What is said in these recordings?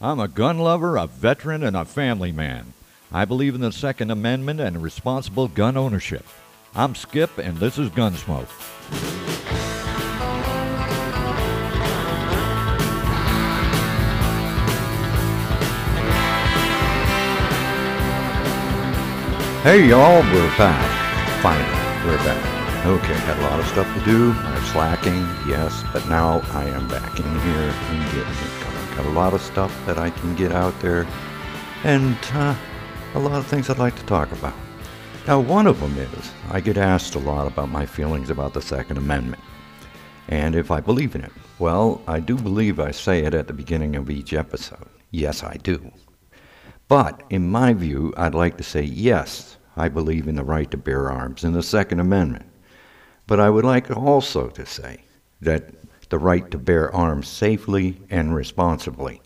I'm a gun lover, a veteran, and a family man. I believe in the Second Amendment and responsible gun ownership. I'm Skip, and this is Gunsmoke. Hey y'all, we're back. Finally, we're back. Okay, had a lot of stuff to do. I'm slacking, yes, but now I am back in here and getting it going. Got a lot of stuff that I can get out there, and a lot of things I'd like to talk about. Now, one of them is, I get asked a lot about my feelings about the Second Amendment, and if I believe in it. Well, I do believe I say it at the beginning of each episode. Yes, I do. But, in my view, I'd like to say, yes, I believe in the right to bear arms in the Second Amendment. But I would like also to say that the right to bear arms safely and responsibly.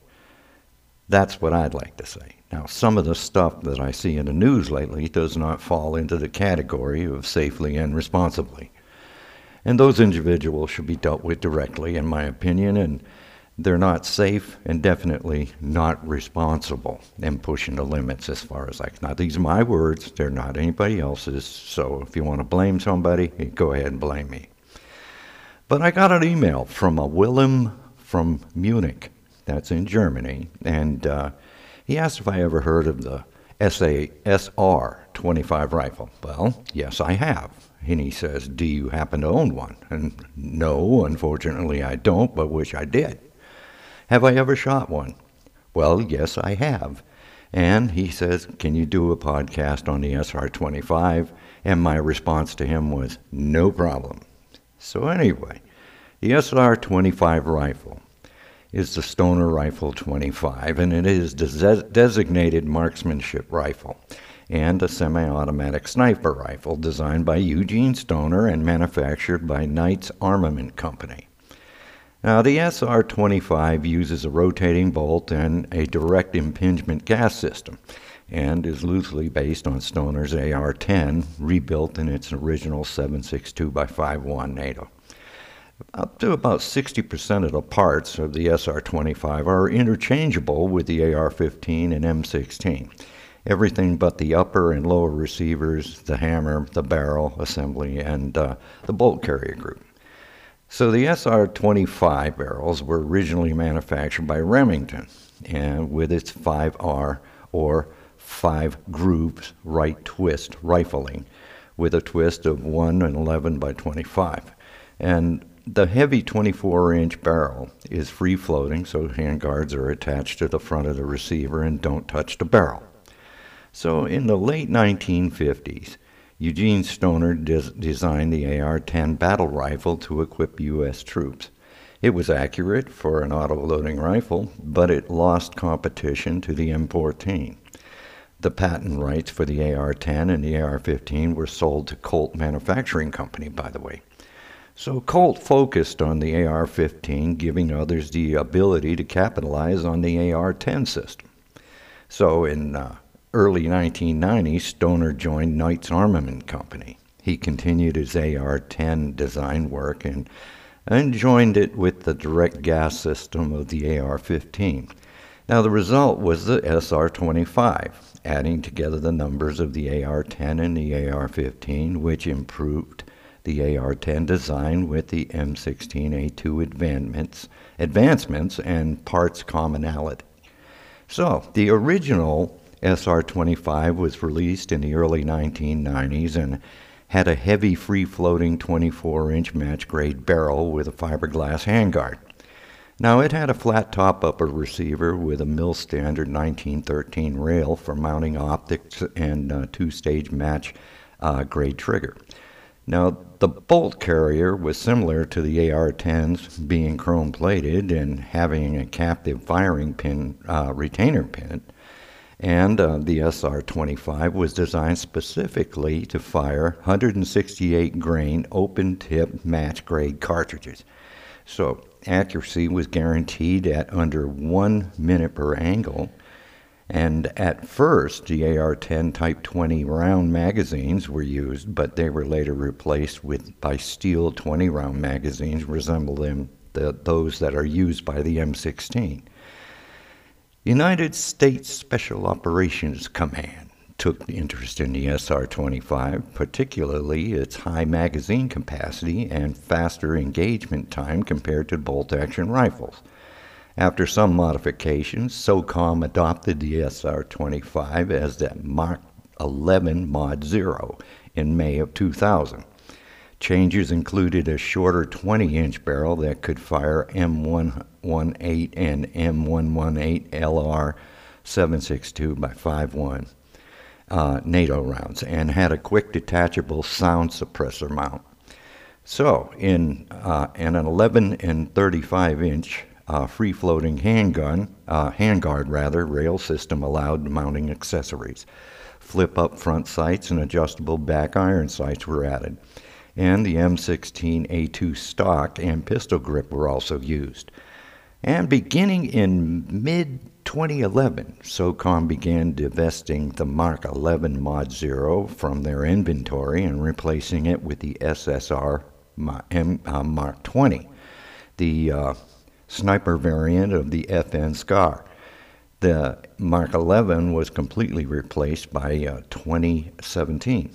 That's what I'd like to say. Now, some of the stuff that I see in the news lately does not fall into the category of safely and responsibly. And those individuals should be dealt with directly, in my opinion, and they're not safe and definitely not responsible and pushing the limits as far as I can. Now, these are my words. They're not anybody else's. So if you want to blame somebody, go ahead and blame me. But I got an email from a Willem from Munich. That's in Germany. And he asked if I ever heard of the SR-25 rifle. Well, yes, I have. And he says, do you happen to own one? And no, unfortunately, I don't, but wish I did. Have I ever shot one? Well, yes, I have. And he says, can you do a podcast on the SR-25? And my response to him was, no problem. So anyway, the SR-25 rifle is the Stoner Rifle 25, and it is the designated marksmanship rifle and a semi-automatic sniper rifle designed by Eugene Stoner and manufactured by Knight's Armament Company. Now, the SR-25 uses a rotating bolt and a direct impingement gas system and is loosely based on Stoner's AR-10, rebuilt in its original 7.62x5.1 NATO. Up to about 60% of the parts of the SR-25 are interchangeable with the AR-15 and M16. Everything but the upper and lower receivers, the hammer, the barrel assembly, and the bolt carrier group. So the SR-25 barrels were originally manufactured by Remington, and with its 5R, or 5 grooves right twist rifling, with a twist of 1 and 11 by 25. And the heavy 24-inch barrel is free-floating, so handguards are attached to the front of the receiver and don't touch the barrel. So in the late 1950s, Eugene Stoner designed the AR-10 battle rifle to equip U.S. troops. It was accurate for an auto-loading rifle, but it lost competition to the M14. The patent rights for the AR-10 and the AR-15 were sold to Colt Manufacturing Company, by the way. So Colt focused on the AR-15, giving others the ability to capitalize on the AR-10 system. So in early 1990, Stoner joined Knight's Armament Company. He continued his AR-10 design work and joined it with the direct gas system of the AR-15. Now, the result was the SR-25, adding together the numbers of the AR-10 and the AR-15, which improved the AR-10 design with the M16A2 advancements and parts commonality. So, the original SR-25 was released in the early 1990s and had a heavy free-floating 24-inch match-grade barrel with a fiberglass handguard. Now, it had a flat-top upper receiver with a mill-standard 1913 rail for mounting optics and two-stage match-grade trigger. Now, the bolt carrier was similar to the AR-10s, being chrome-plated and having a captive firing pin retainer pin. And the SR-25 was designed specifically to fire 168-grain open-tip match-grade cartridges. So accuracy was guaranteed at under 1 minute per angle. And at first, the AR-10 Type 20 round magazines were used, but they were later replaced by steel 20-round magazines resembling those that are used by the M16. United States Special Operations Command took interest in the SR-25, particularly its high magazine capacity and faster engagement time compared to bolt-action rifles. After some modifications, SOCOM adopted the SR-25 as the Mark 11 Mod 0 in May of 2000. Changes included a shorter 20-inch barrel that could fire M118 and M118LR 7.62x5.1 NATO rounds and had a quick detachable sound suppressor mount. So, in an 11 and 35-inch free-floating handguard rail system allowed mounting accessories. Flip-up front sights and adjustable back iron sights were added, and the M16A2 stock and pistol grip were also used. And beginning in mid-2011, SOCOM began divesting the Mark 11 Mod 0 from their inventory and replacing it with the SSR Mark 20, the sniper variant of the FN SCAR. The Mark 11 was completely replaced by 2017.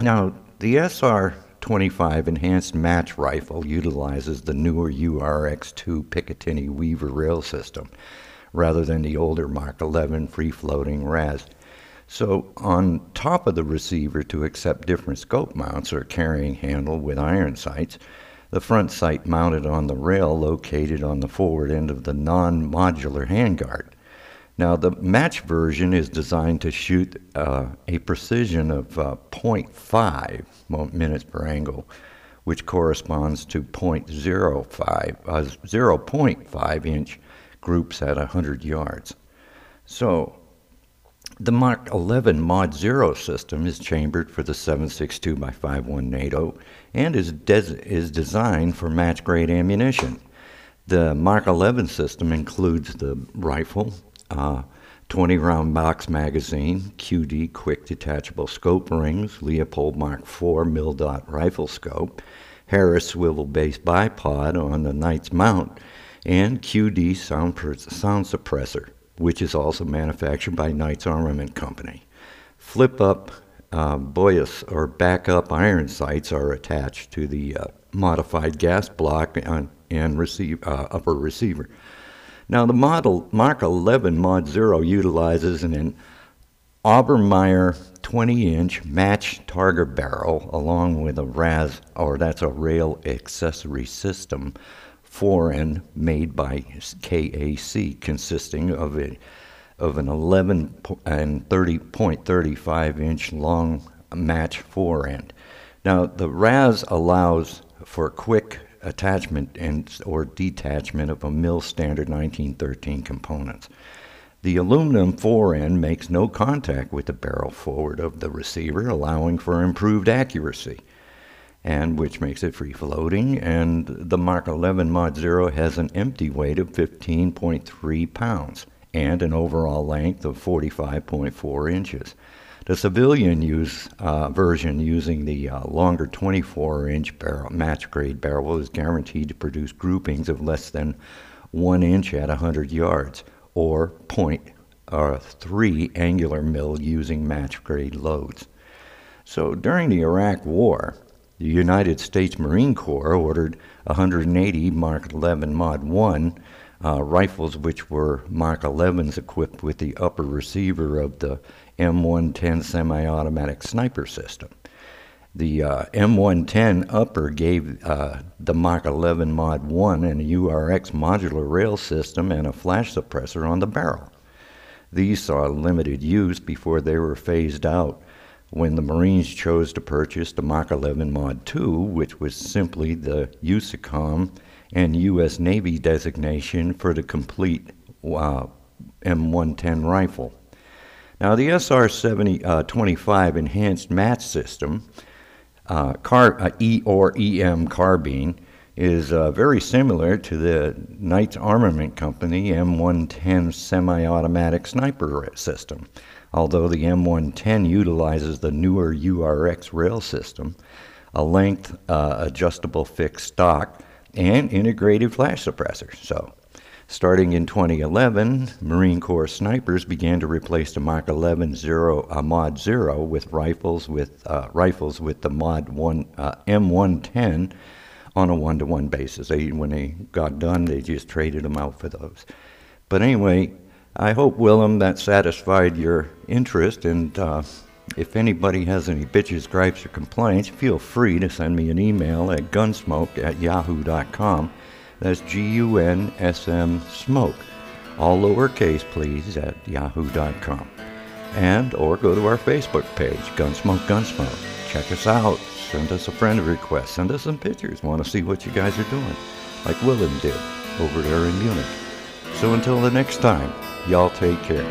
Now, the SR-25 enhanced match rifle utilizes the newer URX2 Picatinny Weaver Rail System rather than the older Mark 11 free-floating RAS. So on top of the receiver to accept different scope mounts or carrying handle with iron sights, the front sight mounted on the rail located on the forward end of the non-modular handguard. Now the match version is designed to shoot a precision of 0.5 minutes per angle, which corresponds to 0.5 inch groups at 100 yards. So the Mark 11 Mod 0 system is chambered for the 7.62x5.1 NATO and is designed for match-grade ammunition. The Mark 11 system includes the rifle, 20-round box magazine, QD quick detachable scope rings, Leupold Mark IV mil-dot rifle scope, Harris swivel-based bipod on the Knight's mount, and QD sound suppressor, which is also manufactured by Knight's Armament Company. Flip-up buoys or back-up iron sights are attached to the modified gas block and upper receiver. Now, the Mark 11 Mod 0 utilizes an Obermeier 20-inch match target barrel along with a RAS, or that's a rail accessory system, forend made by KAC, consisting of an 11 and 30.35-inch long match forend. Now, the RAS allows for quick attachment or detachment of a mill standard 1913 components. The aluminum forend makes no contact with the barrel forward of the receiver, allowing for improved accuracy, and which makes it free-floating, and the Mark 11 Mod 0 has an empty weight of 15.3 pounds and an overall length of 45.4 inches. The civilian use version using the longer 24-inch barrel, match-grade barrel, is guaranteed to produce groupings of less than 1 inch at 100 yards, or 0.3 angular mill using match-grade loads. So during the Iraq War, the United States Marine Corps ordered 180 Mark 11 Mod 1 rifles, which were Mark 11s equipped with the upper receiver of the M110 semi-automatic sniper system. The M110 upper gave the Mark 11 Mod 1 and a URX modular rail system and a flash suppressor on the barrel. These saw limited use before they were phased out when the Marines chose to purchase the Mark 11 Mod 2, which was simply the USOCOM and U.S. Navy designation for the complete M110 rifle. Now, the SR-70-25 enhanced match system, EM carbine, is very similar to the Knight's Armament Company M110 semi-automatic sniper system. Although the M110 utilizes the newer URX rail system, a length adjustable fixed stock, and integrated flash suppressor. So Starting in 2011, Marine Corps snipers began to replace the Mark 11 Mod 0 with rifles with the M110 on a one-to-one basis. When they got done, they just traded them out for those. But anyway, I hope, Willem, that satisfied your interest, and if anybody has any bitches, gripes, or complaints, feel free to send me an email at gunsmoke@yahoo.com. That's G-U-N-S-M smoke, all lowercase, please, at yahoo.com. And or go to our Facebook page, Gunsmoke. Check us out. Send us a friend request. Send us some pictures. Want to see what you guys are doing, like Willem did over there in Munich. So until the next time, y'all take care.